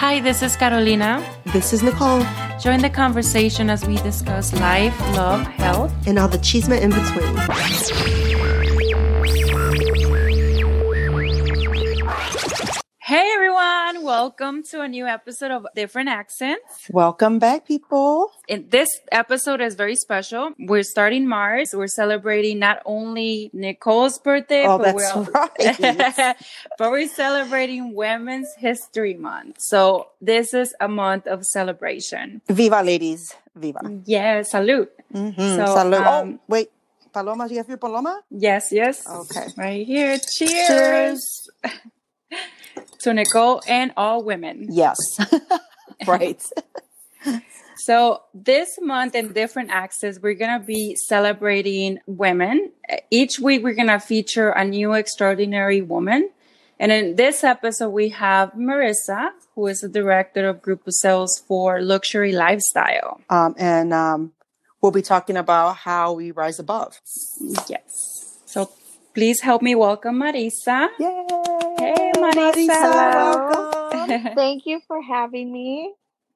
Hi, this is Carolina. This is Nicole. Join the conversation as we discuss life, love, health, and all the chisme in between. Hey, everyone. Welcome to a new episode of Different Accents. Welcome back, people. And this episode is very special. We're starting March. We're celebrating not only Nicole's birthday, right. But we're celebrating Women's History Month. So this is a month of celebration. Viva, ladies. Viva. Yeah, salud. Mm-hmm. So, salud. Wait. Paloma, do you have your Paloma? Yes, yes. Okay. Right here. Cheers. To Nicole and all women. Yes. Right. So this month in Different Accents, we're going to be celebrating women. Each week, we're going to feature a new extraordinary woman. And in this episode, we have Marissa, who is the director of Group of Sales for Luxury Lifestyle. And we'll be talking about how we rise above. Yes. So please help me welcome Marissa. Yay! Hey, Marissa. Welcome. Thank you for having me.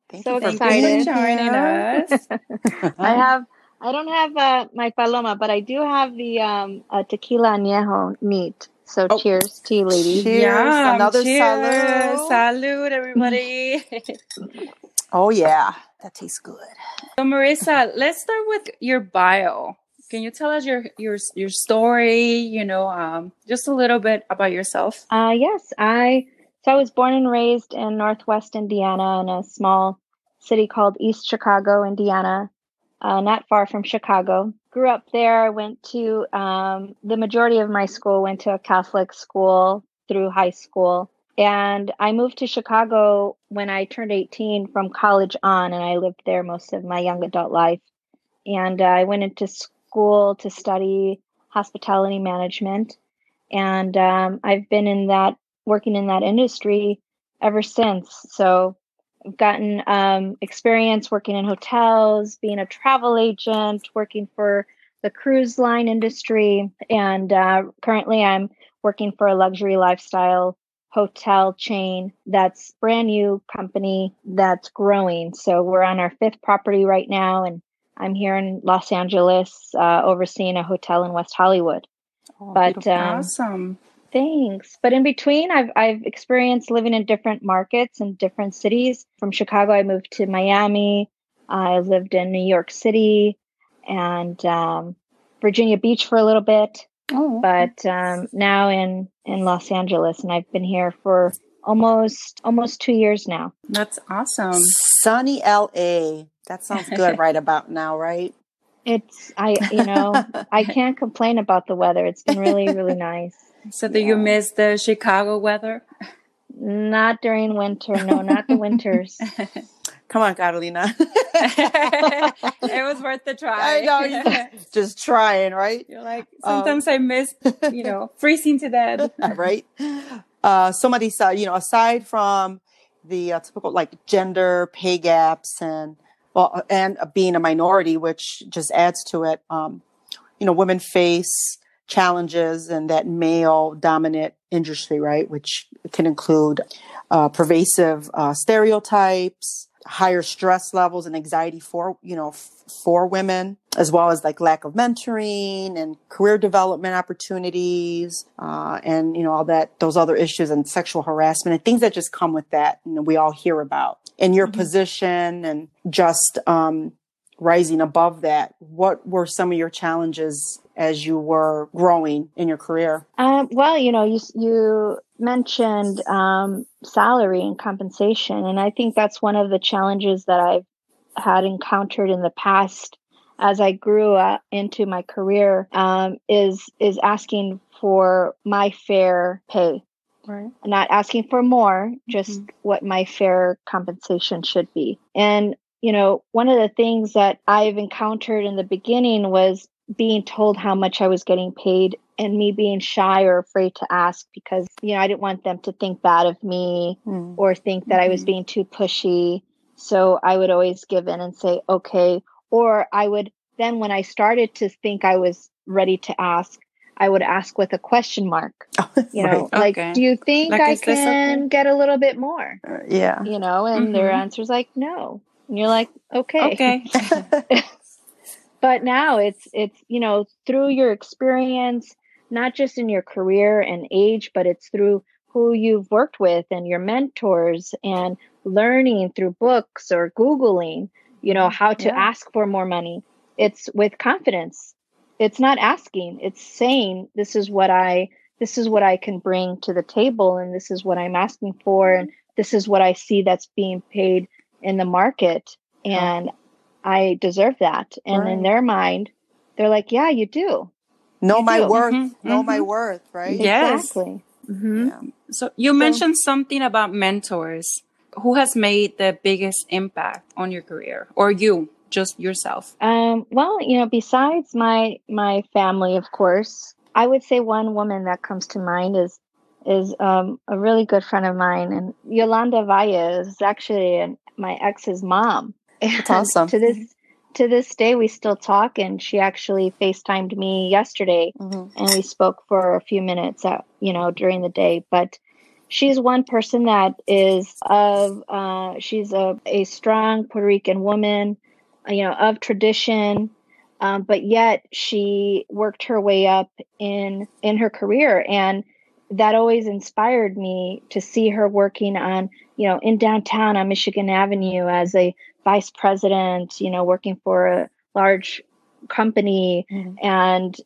Thank you for joining us. I don't have my Paloma, but I do have the tequila añejo neat. So cheers to you, ladies. Cheers. Yeah, another salud. Salud, everybody. Oh, yeah. That tastes good. So, Marissa, let's start with your bio. Can you tell us your story, just a little bit about yourself? Yes. I was born and raised in Northwest Indiana in a small city called East Chicago, Indiana, not far from Chicago. Grew up there. I went to the majority of my school, went to a Catholic school through high school. And I moved to Chicago when I turned 18 from college on, and I lived there most of my young adult life. And I went into school to study hospitality management. And I've been working in that industry ever since. So I've gotten experience working in hotels, being a travel agent, working for the cruise line industry. And currently I'm working for a luxury lifestyle hotel chain that's a brand new company that's growing. So we're on our 5th property right now. And I'm here in Los Angeles, overseeing a hotel in West Hollywood. Oh, but awesome! Thanks. But in between, I've experienced living in different markets and different cities. From Chicago, I moved to Miami. I lived in New York City and Virginia Beach for a little bit. Oh, okay. But now in Los Angeles, and I've been here for almost 2 years now. That's awesome. Sunny LA. That sounds good right about now, right? I can't complain about the weather. It's been really, really nice. So do you miss the Chicago weather? Not during winter. No, not the winters. Come on, Carolina. It was worth the try. I know. Just trying, right? You're like, sometimes I miss, freezing to death. Right? So Marissa, aside from the typical like gender pay gaps and being a minority, which just adds to it, women face challenges in that male-dominant industry, right? Which can include pervasive stereotypes, higher stress levels and anxiety for women, as well as like lack of mentoring and career development opportunities, and all those other issues and sexual harassment and things that just come with that. We all hear about in your mm-hmm. position and just rising above that. What were some of your challenges as you were growing in your career? Well, you mentioned salary and compensation, and I think that's one of the challenges that I've had encountered in the past as I grew up into my career, is asking for my fair pay. Right. Not asking for more, just mm-hmm. what my fair compensation should be. And, one of the things that I've encountered in the beginning was being told how much I was getting paid and me being shy or afraid to ask because, I didn't want them to think bad of me or think that mm-hmm. I was being too pushy. So I would always give in and say, okay. Or I would then, when I started to think I was ready to ask, I would ask with a question mark, you know, right. Like, okay. Do you think like, I can okay? get a little bit more? Yeah. You know, and mm-hmm. their answer's like, no. And you're like, okay. But now it's, you know, through your experience, not just in your career and age, but it's through who you've worked with and your mentors and learning through books or Googling, you know, how to ask for more money. It's with confidence. It's not asking, it's saying, this is what I can bring to the table, and this is what I'm asking for, and this is what I see that's being paid in the market, and I deserve that. And in their mind, they're like, yeah, you do. Know my worth. Mm-hmm. Know my worth, right? Yes. Exactly. Mm-hmm. Yeah. So you mentioned something about mentors. Who has made the biggest impact on your career, or you? Just yourself? Well, you know, besides my family, of course, I would say one woman that comes to mind is a really good friend of mine, and Yolanda Vaya is actually my ex's mom. That's awesome. To this day, we still talk, and she actually FaceTimed me yesterday, mm-hmm. and we spoke for a few minutes, during the day. But she's one person that is she's a strong Puerto Rican woman, you know, of tradition, but yet she worked her way up in her career. And that always inspired me to see her working on, you know, in downtown on Michigan Avenue as a vice president, you know, working for a large company. Mm-hmm. And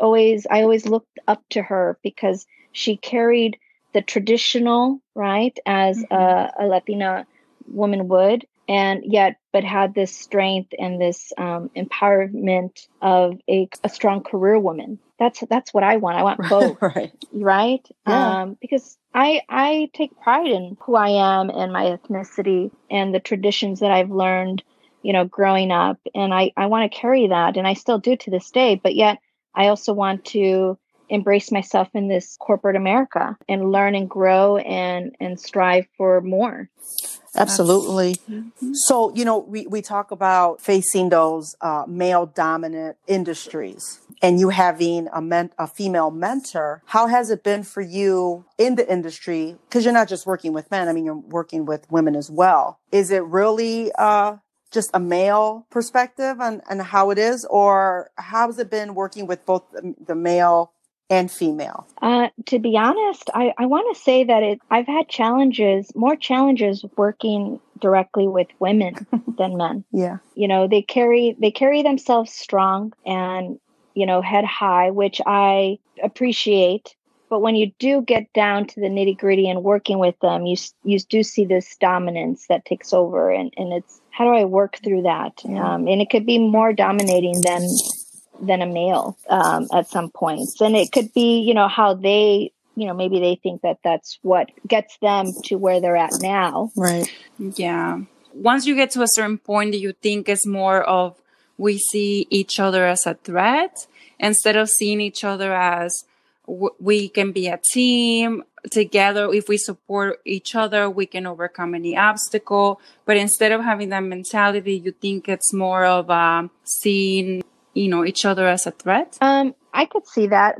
I always looked up to her because she carried the traditional, right, as mm-hmm. a Latina woman would. And yet, but had this strength and this empowerment of a strong career woman. That's what I want. I want both, right? Yeah. Because I take pride in who I am and my ethnicity and the traditions that I've learned, you know, growing up. And I want to carry that, and I still do to this day. But yet, I also want to embrace myself in this corporate America and learn and grow and strive for more. Absolutely. Mm-hmm. So, you know, we talk about facing those male-dominant industries, and you having a female mentor. How has it been for you in the industry? Because you're not just working with men. I mean, you're working with women as well. Is it really just a male perspective on how it is? Or how has it been working with both the male and female? To be honest, I want to say that I've had more challenges working directly with women than men. Yeah. You know, they carry themselves strong and, you know, head high, which I appreciate. But when you do get down to the nitty gritty and working with them, you do see this dominance that takes over, and it's, how do I work through that? Yeah. And it could be more dominating than a male at some points. And it could be, you know, how they, you know, maybe they think that that's what gets them to where they're at now. Right. Yeah. Once you get to a certain point that you think is more of, we see each other as a threat instead of seeing each other as we can be a team together. If we support each other, we can overcome any obstacle. But instead of having that mentality, you think it's more of seeing, you know, each other as a threat? I could see that.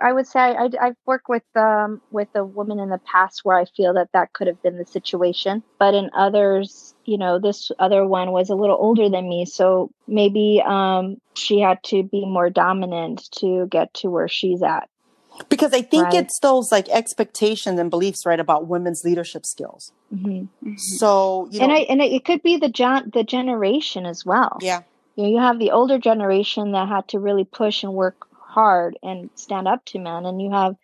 I would say I've worked with a woman in the past where I feel that could have been the situation. But in others, you know, this other one was a little older than me. So maybe she had to be more dominant to get to where she's at. Because I think it's those like expectations and beliefs, right, about women's leadership skills. Mm-hmm. Mm-hmm. So, you know, and it could be the generation as well. Yeah. You know, you have the older generation that had to really push and work hard and stand up to men. And you have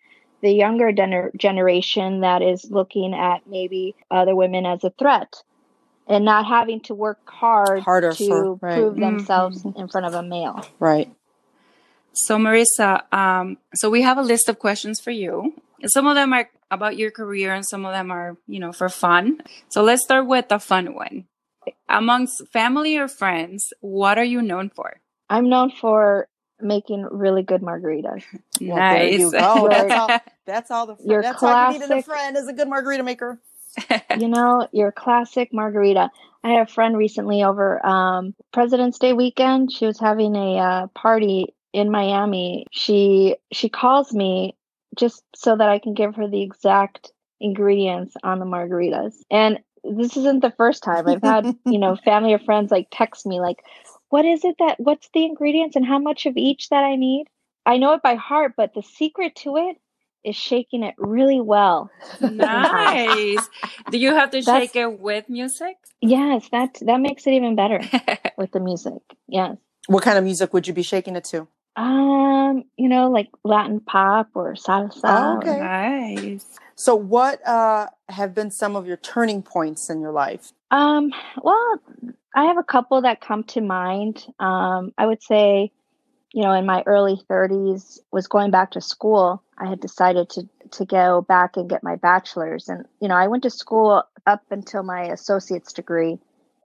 the younger generation that is looking at maybe other women as a threat and not having to work harder to prove themselves in front of a male. Right. So, Marissa, so we have a list of questions for you. Some of them are about your career and some of them are, you know, for fun. So let's start with a fun one. Amongst family or friends, what are you known for? I'm known for making really good margaritas. Well, nice. There you go. That's all you need in a friend is a good margarita maker. You know, your classic margarita. I had a friend recently over President's Day weekend. She was having a party in Miami, she calls me just so that I can give her the exact ingredients on the margaritas. And this isn't the first time I've had, family or friends like text me like, what's the ingredients and how much of each that I need? I know it by heart, but the secret to it is shaking it really well. Nice. Do you have to shake it with music? Yes, that makes it even better with the music. Yes. What kind of music would you be shaking it to? Like Latin pop or salsa. Oh, okay. Nice. So what have been some of your turning points in your life? Well, I have a couple that come to mind. I would say, in my early 30s was going back to school. I had decided to go back and get my bachelor's. And, I went to school up until my associate's degree.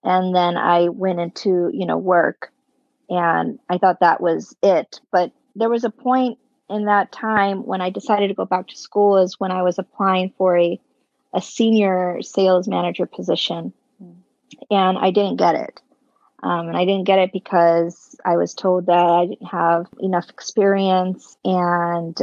And then I went into, work. And I thought that was it. But there was a point in that time when I decided to go back to school is when I was applying for a senior sales manager position. And I didn't get it. And I didn't get it because I was told that I didn't have enough experience, and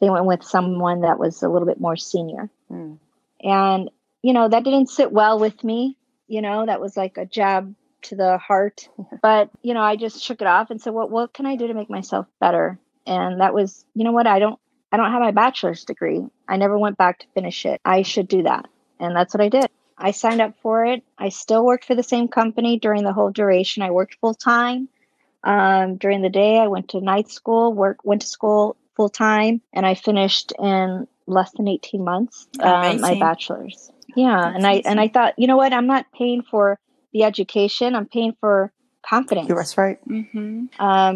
they went with someone that was a little bit more senior. And, that didn't sit well with me. That was like a jab to the heart. But, I just shook it off and said, well, what can I do to make myself better? And that was, I don't have my bachelor's degree. I never went back to finish it. I should do that. And that's what I did. I signed up for it. I still worked for the same company during the whole duration. I worked full time. During the day, I went to night school, went to school full time, and I finished in less than 18 months my bachelor's. Yeah. That's amazing. And I thought, I'm not paying for the education. I'm paying for confidence. That's right. Mm-hmm.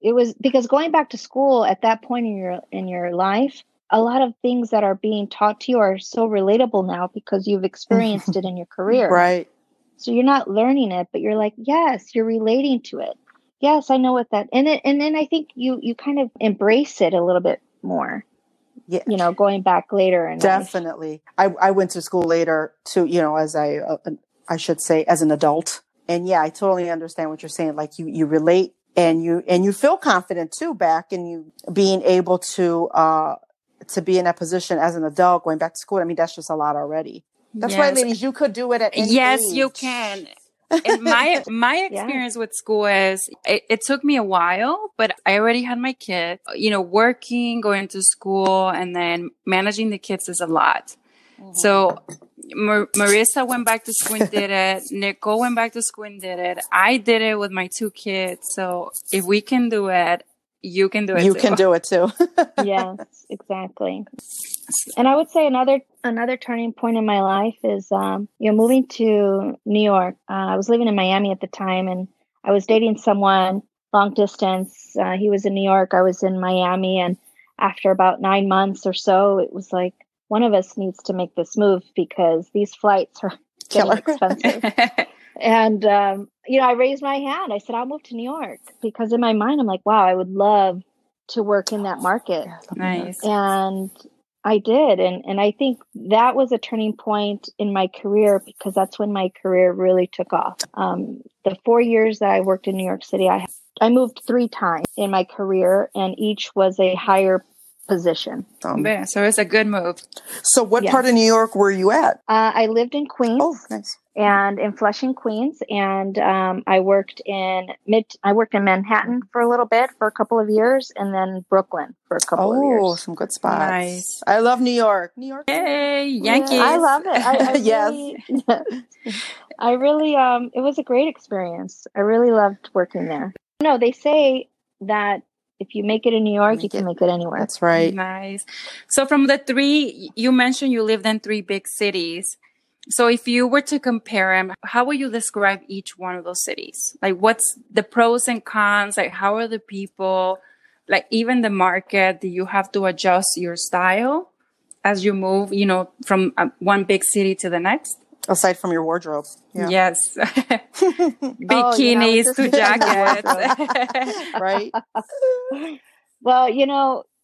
It was because going back to school at that point in your life, a lot of things that are being taught to you are so relatable now because you've experienced it in your career. Right. So you're not learning it, but you're like, yes, you're relating to it. Yes, I know what that, and then I think you kind of embrace it a little bit more. Yeah. Going back later. And definitely. I went to school later to, as I should say, as an adult. And yeah, I totally understand what you're saying. Like you relate and you feel confident too back, and you being able to be in that position as an adult going back to school. I mean, that's just a lot already. That's yes. Right, ladies, you could do it at any age. You can. And my experience with school is it took me a while, but I already had my kids, working, going to school, and then managing the kids is a lot. Mm-hmm. So Marissa went back to school and did it. Nicole went back to school and did it. I did it with my two kids. So if we can do it, you can do it. You too. Can do it too. Yes, exactly. And I would say another turning point in my life is, moving to New York. I was living in Miami at the time, and I was dating someone long distance. He was in New York. I was in Miami. And after about 9 months or so, it was like, one of us needs to make this move because these flights are getting expensive. And, I raised my hand. I said, I'll move to New York, because in my mind, I'm like, wow, I would love to work in that market. Nice. And I did. And I think that was a turning point in my career, because that's when my career really took off. The 4 years that I worked in New York City, I moved 3 times in my career, and each was a higher position. Yeah, so it's a good move. So what part of New York were you at? I lived in Queens. Oh, nice. And in Flushing, Queens, and I worked in Manhattan for a little bit, for a couple of years, and then Brooklyn for a couple of years. Oh, some good spots. Nice. I love New York. New York. Hey, Yankees. Yeah, I love it. I yes. I really, it was a great experience. I really loved working there. No, they say that if you make it in New York, you can make it anywhere. That's right. Nice. So from the 3, you mentioned you lived in 3 big cities. So if you were to compare them, how would you describe each one of those cities? Like, what's the pros and cons? Like, how are the people? Like, even the market, do you have to adjust your style as you move, from one big city to the next? Aside from your wardrobe. Yeah. Yes. Bikinis to jackets. Right. Well,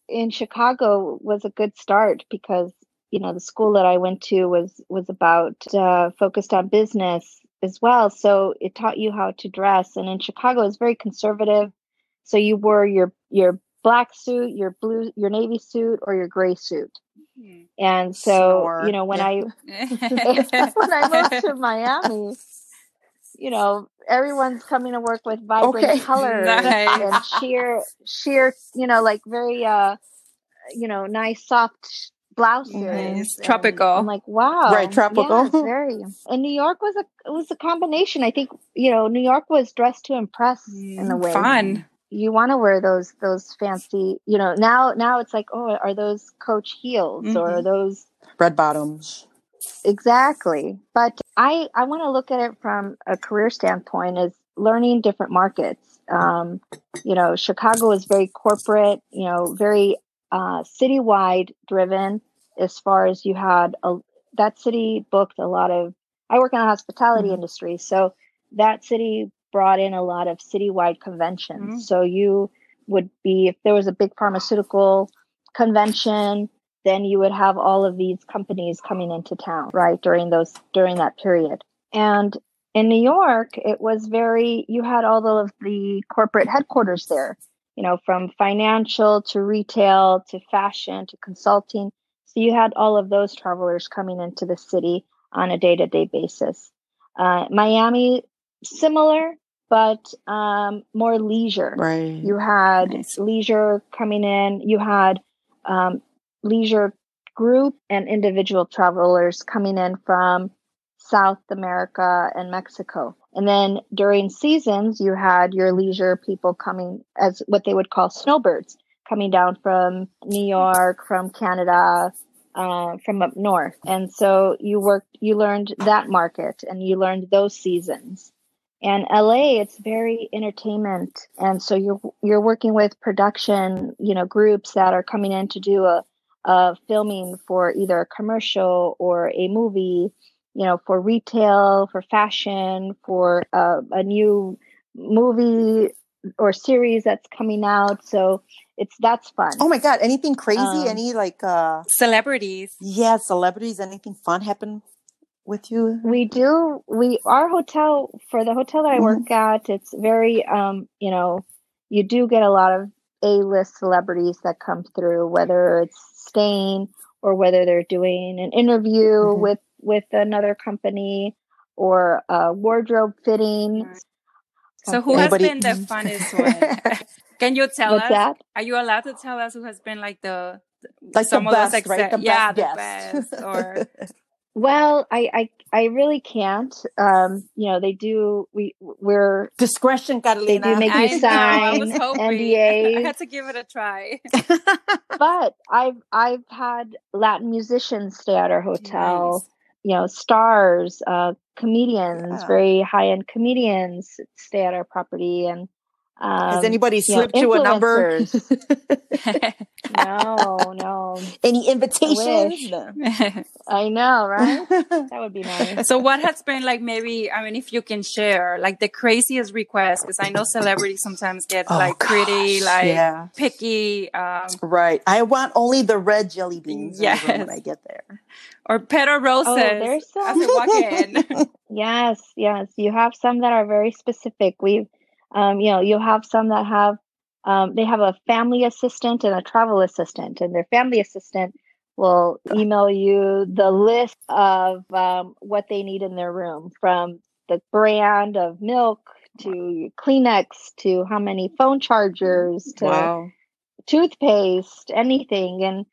in Chicago was a good start because the school that I went to was about focused on business as well. So it taught you how to dress. And in Chicago, it's very conservative. So you wore your black suit, your blue, your navy suit, or your gray suit. Mm-hmm. And so, you know, when I moved to Miami, you know, everyone's coming to work with vibrant colors and sheer, you know, like very, you know, nice, soft blouses. Nice. Tropical. I'm like, wow. Right. Tropical. Yeah, very. And New York was a combination. I think, you know, New York was dressed to impress in a way. Fun. You want to wear those fancy, you know, now it's like, oh, are those Coach heels or are those red bottoms? Exactly. But I want to look at it from a career standpoint as learning different markets. You know, Chicago is very corporate, you know, very citywide driven, as far as you had that city booked a lot of, I work in the hospitality industry. So that city brought in a lot of citywide conventions. Mm-hmm. So you would be, if there was a big pharmaceutical convention, then you would have all of these companies coming into town, right, during that period. And in New York, it was you had all of the corporate headquarters there, you know, from financial to retail to fashion to consulting. So you had all of those travelers coming into the city on a day-to-day basis. Miami, similar, but more leisure. Right. You had leisure coming in. You had leisure group and individual travelers coming in from South America and Mexico. And then during seasons, you had your leisure people coming as what they would call snowbirds, coming down from New York, from Canada, from up north. And so you learned that market and you learned those seasons. And LA, it's very entertainment. And so you're working with production, you know, groups that are coming in to do a filming for either a commercial or a movie, you know, for retail, for fashion, for a new movie or series that's coming out. So that's fun. Oh my God. Anything crazy? Any like celebrities? Yeah. Celebrities. Anything fun happen with you? We do. Our hotel, for the hotel that I work at, it's very, you know, you do get a lot of A-list celebrities that come through, whether it's staying or whether they're doing an interview with another company or a wardrobe fitting. So who has been the funnest one? Can you tell us? That? Are you allowed to tell us who has been like the some the best, of those right? the best. Or well, I really can't. You know, they do. We're discretion, Catalina. They do make you sign NDAs. I had to give it a try. But I've had Latin musicians stay at our hotel. Nice. You know, stars, comedians, very high end comedians stay at our property. And has anybody slipped you a number? No. Any invitations? I know, right? That would be nice. So what has been like, maybe, I mean, if you can share like the craziest request, because I know celebrities sometimes get picky. Right. I want only the red jelly beans when I get there. Or petal roses as I walk in. Yes. You have some that are very specific. We've, you know, you have some that have, they have a family assistant and a travel assistant, and their family assistant will email you the list of what they need in their room, from the brand of milk to Kleenex to how many phone chargers to toothpaste, anything. And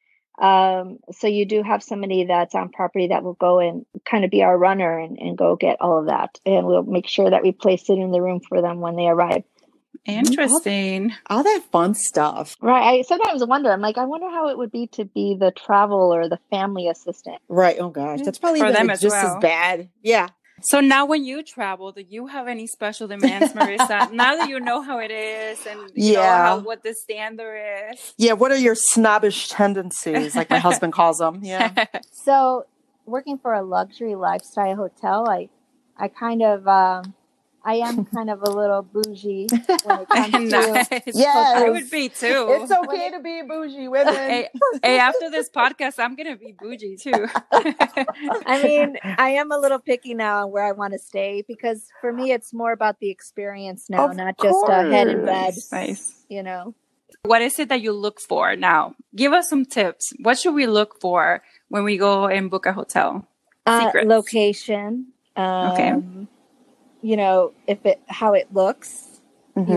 so you do have somebody that's on property that will go and kind of be our runner and go get all of that. And we'll make sure that we place it in the room for them when they arrive. Interesting. All that fun stuff. Right. I sometimes wonder, I'm like, I wonder how it would be to be the travel or the family assistant. Right. Oh gosh. That's probably for them as bad. Yeah. So now when you travel, do you have any special demands, Marissa? Now that you know how it is and you know what the standard is. Yeah. What are your snobbish tendencies, like my husband calls them? Yeah. So working for a luxury lifestyle hotel, I kind of I am kind of a little bougie when it comes nice. To yes. I would be too. It's okay to be bougie, women. Hey, after this podcast, I'm going to be bougie too. I mean, I am a little picky now on where I want to stay because for me, it's more about the experience now, of not course. Just a head in bed. Nice. You know. What is it that you look for now? Give us some tips. What should we look for when we go and book a hotel? Location. Okay. You know, if it, how it looks, mm-hmm.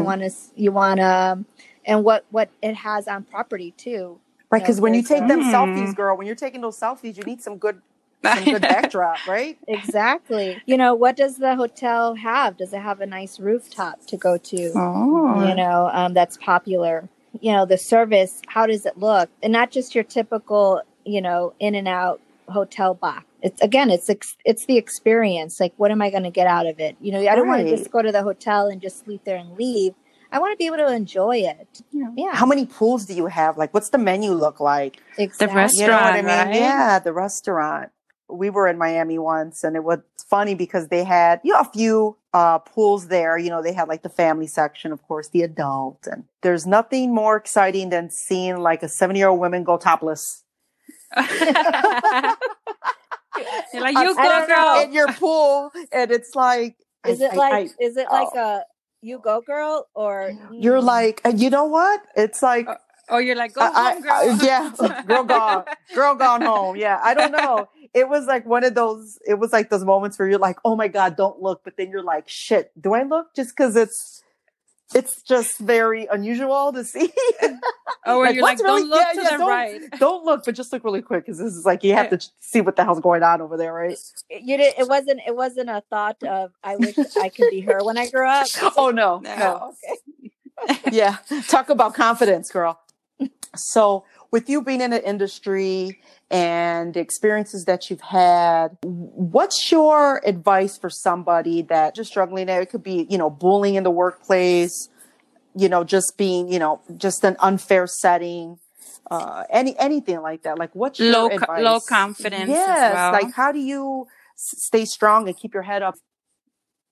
you want to, and what it has on property too. Right. Cause when you take them selfies, girl, when you're taking those selfies, you need some good backdrop, right? Exactly. You know, what does the hotel have? Does it have a nice rooftop to go to? Oh. You know, that's popular, you know, the service, how does it look? And not just your typical, you know, in and out hotel box. It's again, it's the experience. Like, what am I going to get out of it? You know, I don't want to just go to the hotel and just sleep there and leave. I want to be able to enjoy it. Yeah. How many pools do you have? Like, what's the menu look like? Exactly. The restaurant, you know what I mean? Right? Yeah, the restaurant. We were in Miami once, and it was funny because they had, you know, a few pools there. You know, they had like the family section, of course, the adult, and there's nothing more exciting than seeing like a 70-year-old woman go topless. You're like, you go girl in your pool, and it's like, is it like a you go girl, or you're like, you know what? It's like, or you're like, go home, girl. Yeah, girl gone home. Yeah, I don't know. It was like one of those. It was like those moments where you're like, oh my God, don't look, but then you're like, shit, do I look? Just because it's just very unusual to see. Oh, like, you're like, don't really, look to the right. Don't look, but just look really quick because this is like, you have to see what the hell's going on over there, right? You didn't. It wasn't a thought of, I wish I could be her when I grew up. Oh no. Okay. Yeah, talk about confidence, girl. So, with you being in the industry and the experiences that you've had, what's your advice for somebody that just struggling there? It could be, you know, bullying in the workplace, you know, just being, you know, just an unfair setting, anything like that. Like, what's your advice? Low confidence. Yes. As well. Like, how do you stay strong and keep your head up?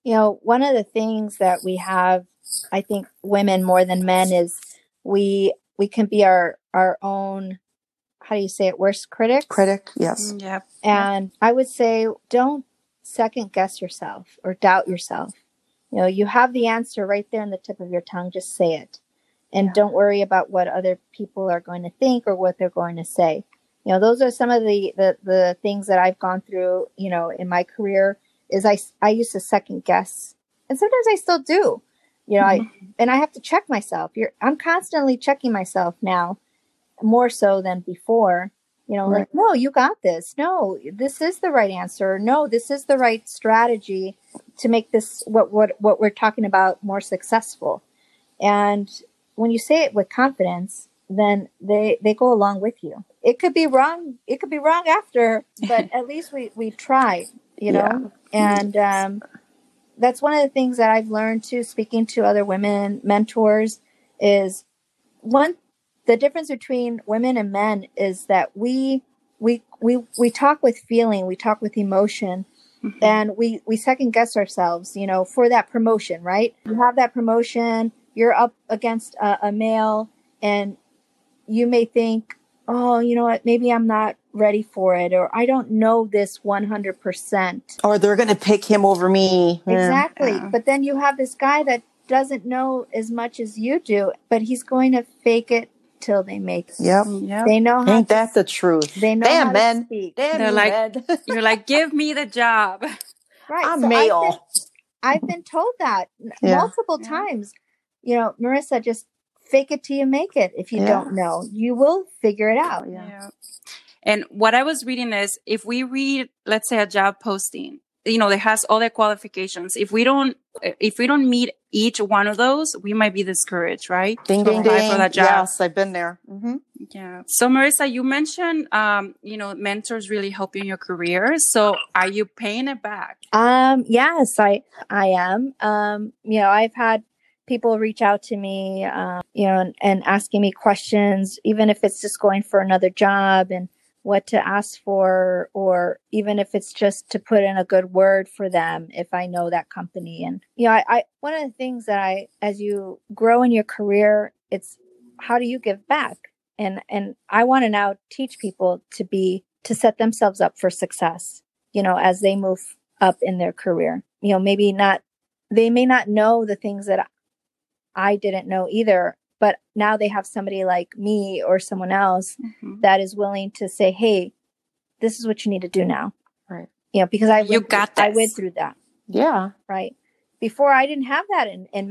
You know, one of the things that we have, I think, women more than men is we can be our own, how do you say it? Worst critic? Critic, yes. Yeah. And I would say, don't second guess yourself or doubt yourself. You know, you have the answer right there in the tip of your tongue. Just say it. And don't worry about what other people are going to think or what they're going to say. You know, those are some of the things that I've gone through, you know, in my career is I used to second guess. And sometimes I still do. You know, I have to check myself. I'm constantly checking myself now, more so than before. You know, right. Like, no, you got this. No, this is the right answer. No, this is the right strategy to make this what we're talking about more successful. And when you say it with confidence, then they go along with you. It could be wrong. It could be wrong after, but at least we tried. You know, and. That's one of the things that I've learned too, speaking to other women mentors, is the difference between women and men is that we talk with feeling, we talk with emotion, and we second guess ourselves, you know, for that promotion, right? You have that promotion, you're up against a male, and you may think, oh, you know what, maybe I'm not ready for it, or I don't know this 100%. Or they're going to pick him over me. Exactly. Yeah. But then you have this guy that doesn't know as much as you do, but he's going to fake it till they make it. Yep. They know how. Ain't that the truth? They know how to speak. They're like, you're like, give me the job. Right. I'm male. I've been told that multiple times. You know, Marissa, just fake it till you make it. If you don't know, you will figure it out. Yeah. And what I was reading is, if we read, let's say, a job posting, you know, that has all the qualifications. If we don't meet each one of those, we might be discouraged, right? Ding, ding, ding. For that job. Yes, I've been there. Mm-hmm. Yeah. So, Marissa, you mentioned, you know, mentors really help you in your career. So, are you paying it back? Yes, I am. You know, I've had people reach out to me, you know, and asking me questions, even if it's just going for another job. And what to ask for, or even if it's just to put in a good word for them, if I know that company. And, you know, I one of the things that as you grow in your career, it's how do you give back? And I want to now teach people to set themselves up for success, you know, as they move up in their career. You know, they may not know the things that I didn't know either, but now they have somebody like me or someone else mm-hmm. that is willing to say, hey, this is what you need to do now. Right. You know, because I went through that. Yeah. Right. Before I didn't have that in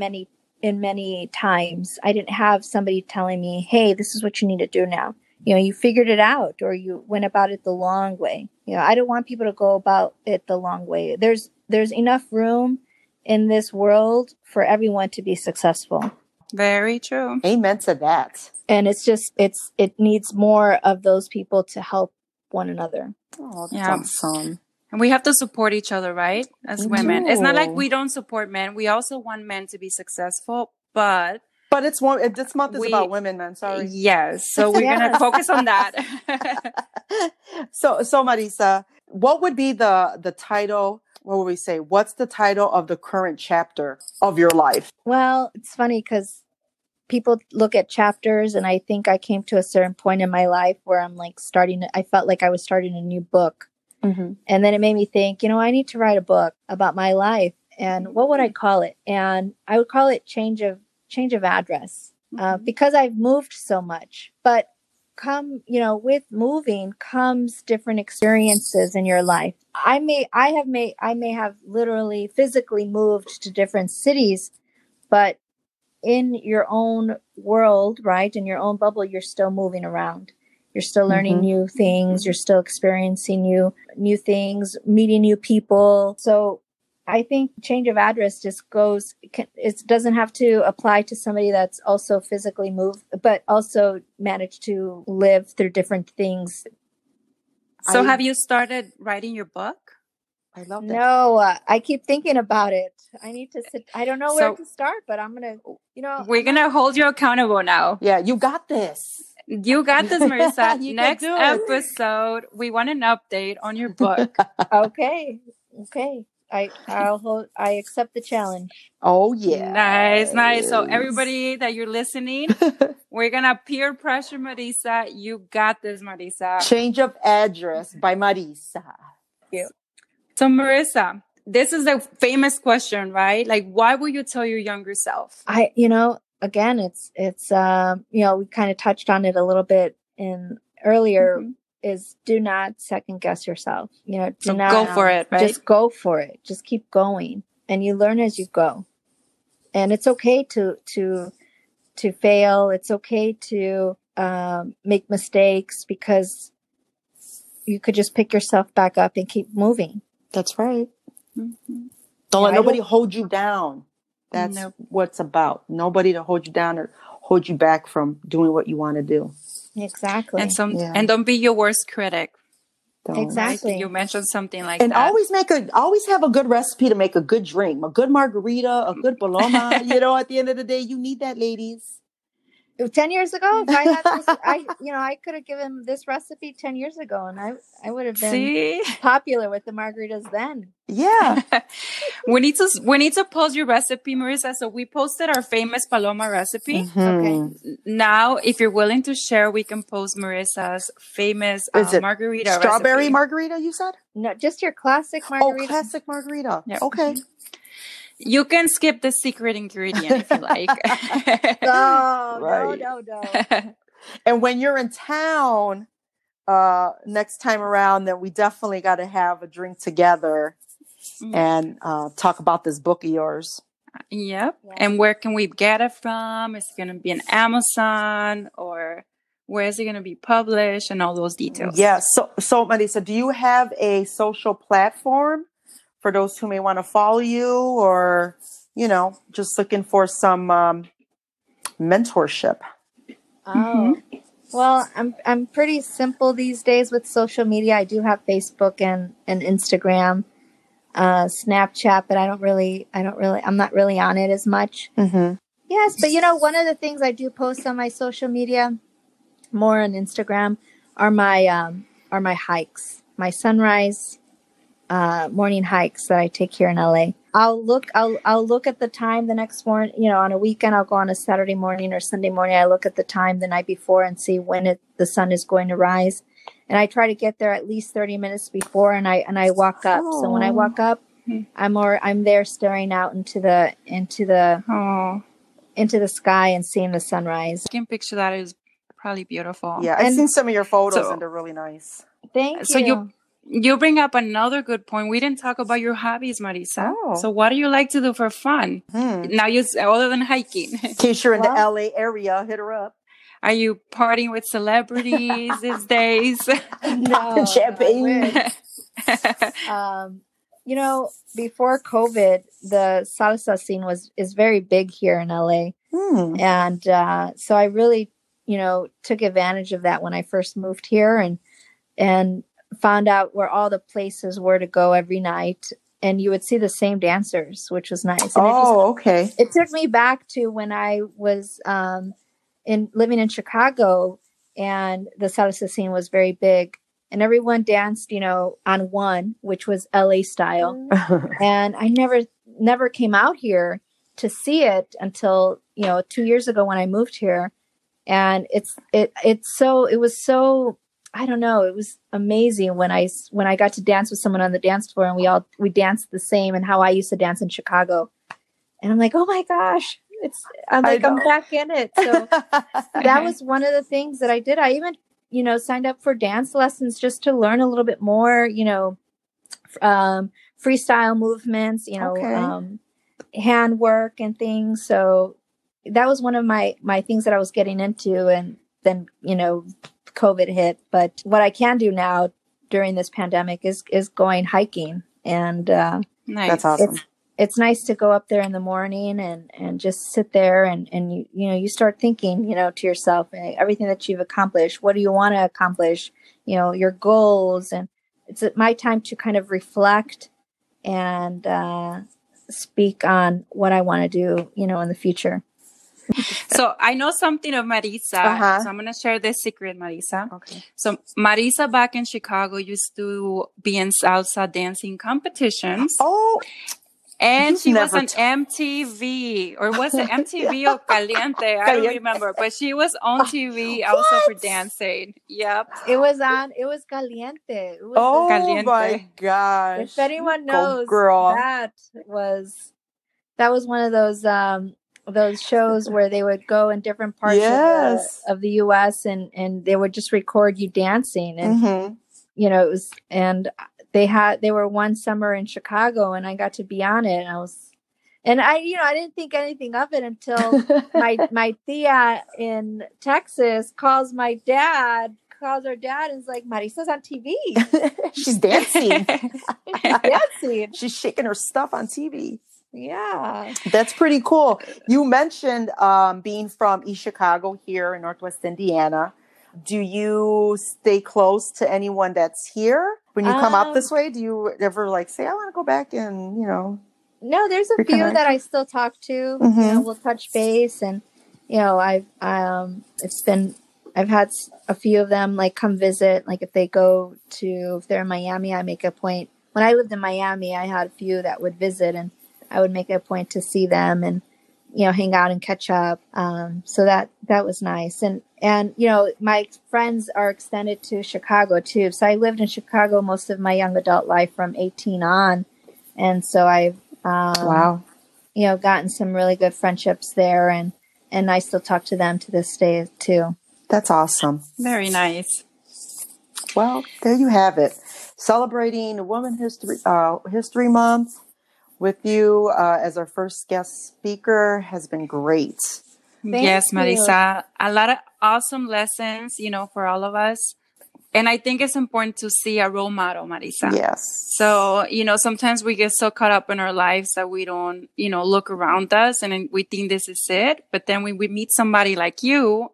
many times. I didn't have somebody telling me, hey, this is what you need to do now. You know, you figured it out, or you went about it the long way. You know, I don't want people to go about it the long way. There's enough room in this world for everyone to be successful. Very true. Amen to that. And it needs more of those people to help one another. Oh, that's awesome. And we have to support each other, right? As women. It's not like we don't support men. We also want men to be successful, but it's one. This month is about women, man. Sorry. Yes. So we're going to focus on that. So Marissa, what would be the title? What would we say? What's the title of the current chapter of your life? Well, it's funny because people look at chapters, and I think I came to a certain point in my life where I'm like I felt like I was starting a new book. Mm-hmm. And then it made me think, you know, I need to write a book about my life, and what would I call it? And I would call it change of address, because I've moved so much. But with moving comes different experiences in your life. I may have literally physically moved to different cities, but in your own world, right, in your own bubble, you're still moving around. You're still learning mm-hmm. new things. You're still experiencing new things, meeting new people. So I think change of address just it doesn't have to apply to somebody that's also physically moved, but also managed to live through different things. So have you started writing your book? I love that. No, I keep thinking about it. I need to sit. I don't know where to start, but I'm going to, you know. We're going to hold you accountable now. Yeah, you got this. You got this, Marissa. Next episode, we want an update on your book. Okay. I accept the challenge. Oh yeah. Nice. So everybody that you're listening, we're going to peer pressure Marissa. You got this, Marissa. Change of address by Marissa. Thank you. So Marissa, this is a famous question, right? Like, why would you tell your younger self? Again, it's you know, we kind of touched on it a little bit earlier. Mm-hmm. Is do not second guess yourself. You know, go for it, right? Just go for it. Just keep going, and you learn as you go. And it's okay to fail. It's okay to make mistakes, because you could just pick yourself back up and keep moving. That's right. Mm-hmm. Don't let nobody hold you down. That's what it's about. Nobody to hold you down or hold you back from doing what you want to do. Exactly. And don't be your worst critic. Exactly. You mentioned something like that. And always have a good recipe to make a good drink, a good margarita, a good Paloma. You know, at the end of the day, you need that, ladies. 10 years ago, if I had this, I could have given this recipe 10 years ago, and I would have been popular with the margaritas then. Yeah. We need to post your recipe, Marissa. So we posted our famous Paloma recipe. Mm-hmm. Okay. Now, if you're willing to share, we can post Marissa's famous margarita recipe. Strawberry margarita, you said? No, just your classic margarita. Oh, classic margarita. Yeah. Okay. You can skip the secret ingredient if you like. No. And when you're in town next time around, then we definitely got to have a drink together and talk about this book of yours. Yep. Yeah. And where can we get it from? Is it going to be on Amazon, or where is it going to be published, and all those details? Yes. Yeah. So Marissa, do you have a social platform for those who may want to follow you, or, you know, just looking for some mentorship? Oh, well, I'm pretty simple these days with social media. I do have Facebook and Instagram, Snapchat, but I'm not really on it as much. Mm-hmm. Yes. But, you know, one of the things I do post on my social media, more on Instagram, are my are my hikes, my sunrise morning hikes that I take here in LA. I'll look at the time the next morning, you know, on a weekend, I'll go on a Saturday morning or Sunday morning. I look at the time the night before and see when the sun is going to rise. And I try to get there at least 30 minutes before and I walk up. Oh. So when I walk up, I'm there staring out into the sky and seeing the sunrise. You can picture that. It's probably beautiful. Yeah. I've seen some of your photos and they're really nice. Thank you. So you bring up another good point. We didn't talk about your hobbies, Marissa. Oh. So what do you like to do for fun? Now other than hiking. In case you're in the LA area, hit her up. Are you partying with celebrities these days? No. Champagne. You know, before COVID, the salsa scene is very big here in LA. And so I really, you know, took advantage of that when I first moved here and found out where all the places were to go every night. And you would see the same dancers, which was nice. And okay. It took me back to when I was living in Chicago, and the salsa scene was very big. And everyone danced, you know, on one, which was LA style. And I never came out here to see it until, you know, 2 years ago when I moved here. And it was so, I don't know, it was amazing when I got to dance with someone on the dance floor and we danced the same and how I used to dance in Chicago. And I'm like, oh my gosh. I'm back in it. So that was one of the things that I did. I even, you know, signed up for dance lessons just to learn a little bit more, you know, freestyle movements, you know, handwork and things. So that was one of my things that I was getting into. And then, you know, COVID hit. But what I can do now during this pandemic is going hiking. And nice. That's awesome. It's nice to go up there in the morning and just sit there and you start thinking, you know, to yourself, everything that you've accomplished, what do you want to accomplish, you know, your goals. And it's my time to kind of reflect and speak on what I want to do, you know, in the future. So I know something of Marissa. So I'm going to share this secret, Marissa. Okay. So Marissa back in Chicago used to be in salsa dancing competitions. Oh, and she was on MTV, or was it MTV or Caliente? I don't remember, but she was on TV also for dancing. Yep. It was Caliente. It was Caliente. My gosh. If anyone knows, that was one of those shows where they would go in different parts of the U.S. and they would just record you dancing. And, you know, it was, and They were one summer in Chicago and I got to be on it and I didn't think anything of it until my tia in Texas calls our dad and is like, Marissa's on TV. She's dancing. She's shaking her stuff on TV. Yeah. That's pretty cool. You mentioned being from East Chicago here in Northwest Indiana. Do you stay close to anyone that's here? When you come up this way, do you ever like say, I want to go back and, you know? No, there's a few that I still talk to. You know, we'll touch base. And, you know, I've had a few of them like come visit. Like if they're in Miami, I make a point. When I lived in Miami, I had a few that would visit and I would make a point to see them and, you know, hang out and catch up. So that was nice. And, you know, my friends are extended to Chicago, too. So I lived in Chicago most of my young adult life from 18 on. And so I've, you know, gotten some really good friendships there. And I still talk to them to this day, too. That's awesome. Very nice. Well, there you have it. Celebrating Women's History Month with you as our first guest speaker has been great. Yes, Marissa. A lot of awesome lessons, you know, for all of us. And I think it's important to see a role model, Marissa. Yes. So, you know, sometimes we get so caught up in our lives that we don't, you know, look around us and we think this is it. But then when we meet somebody like you,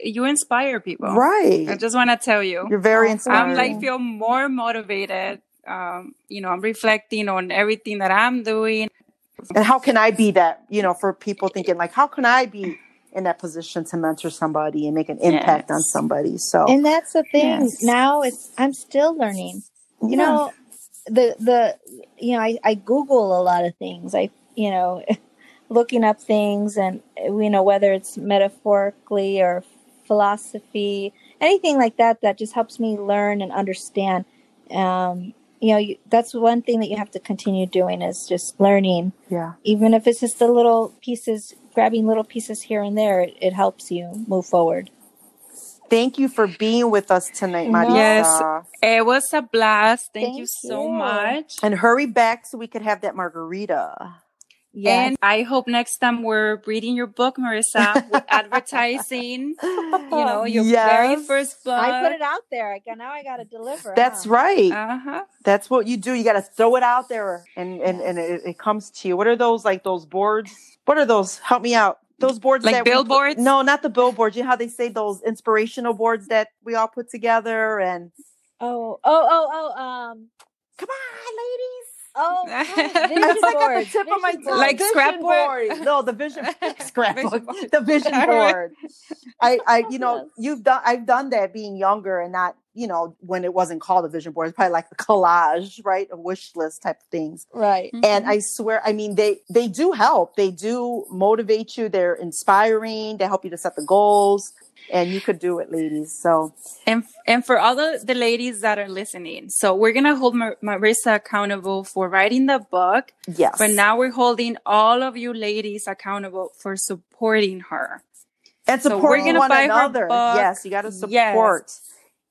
you inspire people. Right. I just want to tell you. You're very inspiring. I'm like, feel more motivated. You know, I'm reflecting on everything that I'm doing. And how can I be that, you know, for people thinking like, how can I be in that position to mentor somebody and make an impact on somebody. So, and that's the thing. Now I'm still learning, you know, I Google a lot of things. Looking up things and, whether it's metaphorically or philosophy, anything like that, that just helps me learn and understand. That's one thing that you have to continue doing is just learning. Yeah. Even if it's just the little pieces, grabbing little pieces here and there, it helps you move forward. Thank you for being with us tonight, Marissa. Yes, it was a blast. Thank you so much. And hurry back so we could have that margarita. Yes. And I hope next time we're reading your book, Marissa, with advertising, your very first book. I put it out there. Now I got to deliver. That's right. Uh-huh. That's what you do. You got to throw it out there and it comes to you. What are those, like those boards? What are those? Help me out. Those boards. Like billboards? No, not the billboards. You know how they say those inspirational boards that we all put together and. Come on, ladies. Oh, it's like at the tip of my tongue. Like scrapboard. No, the vision scrapbook. The vision board. I've done that being younger and not, when it wasn't called a vision board, it's probably like a collage, right? A wish list type of things. Right. Mm-hmm. And I swear, they do help. They do motivate you. They're inspiring. They help you to set the goals. And you could do it, ladies. So, and for all the ladies that are listening, so we're gonna hold Marissa accountable for writing the book. Yes. But now we're holding all of you ladies accountable for supporting her. And supporting one another. Yes, you got to support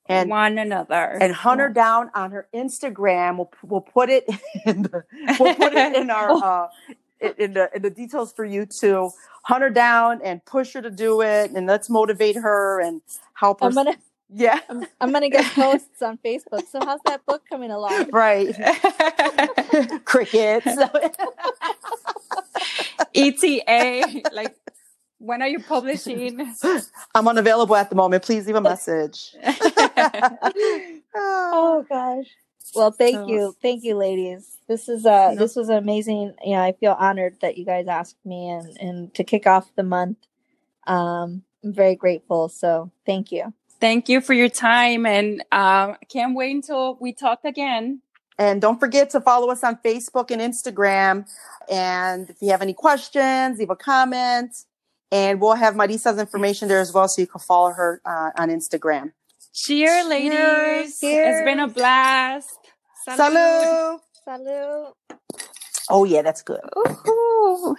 and one another. And hunt her down on her Instagram. We'll put it in our. In the details for you to hunt her down and push her to do it, and let's motivate her and help her. I'm gonna get posts on Facebook. So how's that book coming along? Right, crickets. ETA. Like, when are you publishing? I'm unavailable at the moment. Please leave a message. Oh gosh. Well, thank you, ladies. This was amazing. I feel honored that you guys asked me, and to kick off the month, I'm very grateful. So, thank you. Thank you for your time, and can't wait until we talk again. And don't forget to follow us on Facebook and Instagram. And if you have any questions, leave a comment, and we'll have Marissa's information there as well, so you can follow her on Instagram. Cheers, ladies. Cheers. It's been a blast. Salud. Salud. Oh, yeah, that's good. Ooh.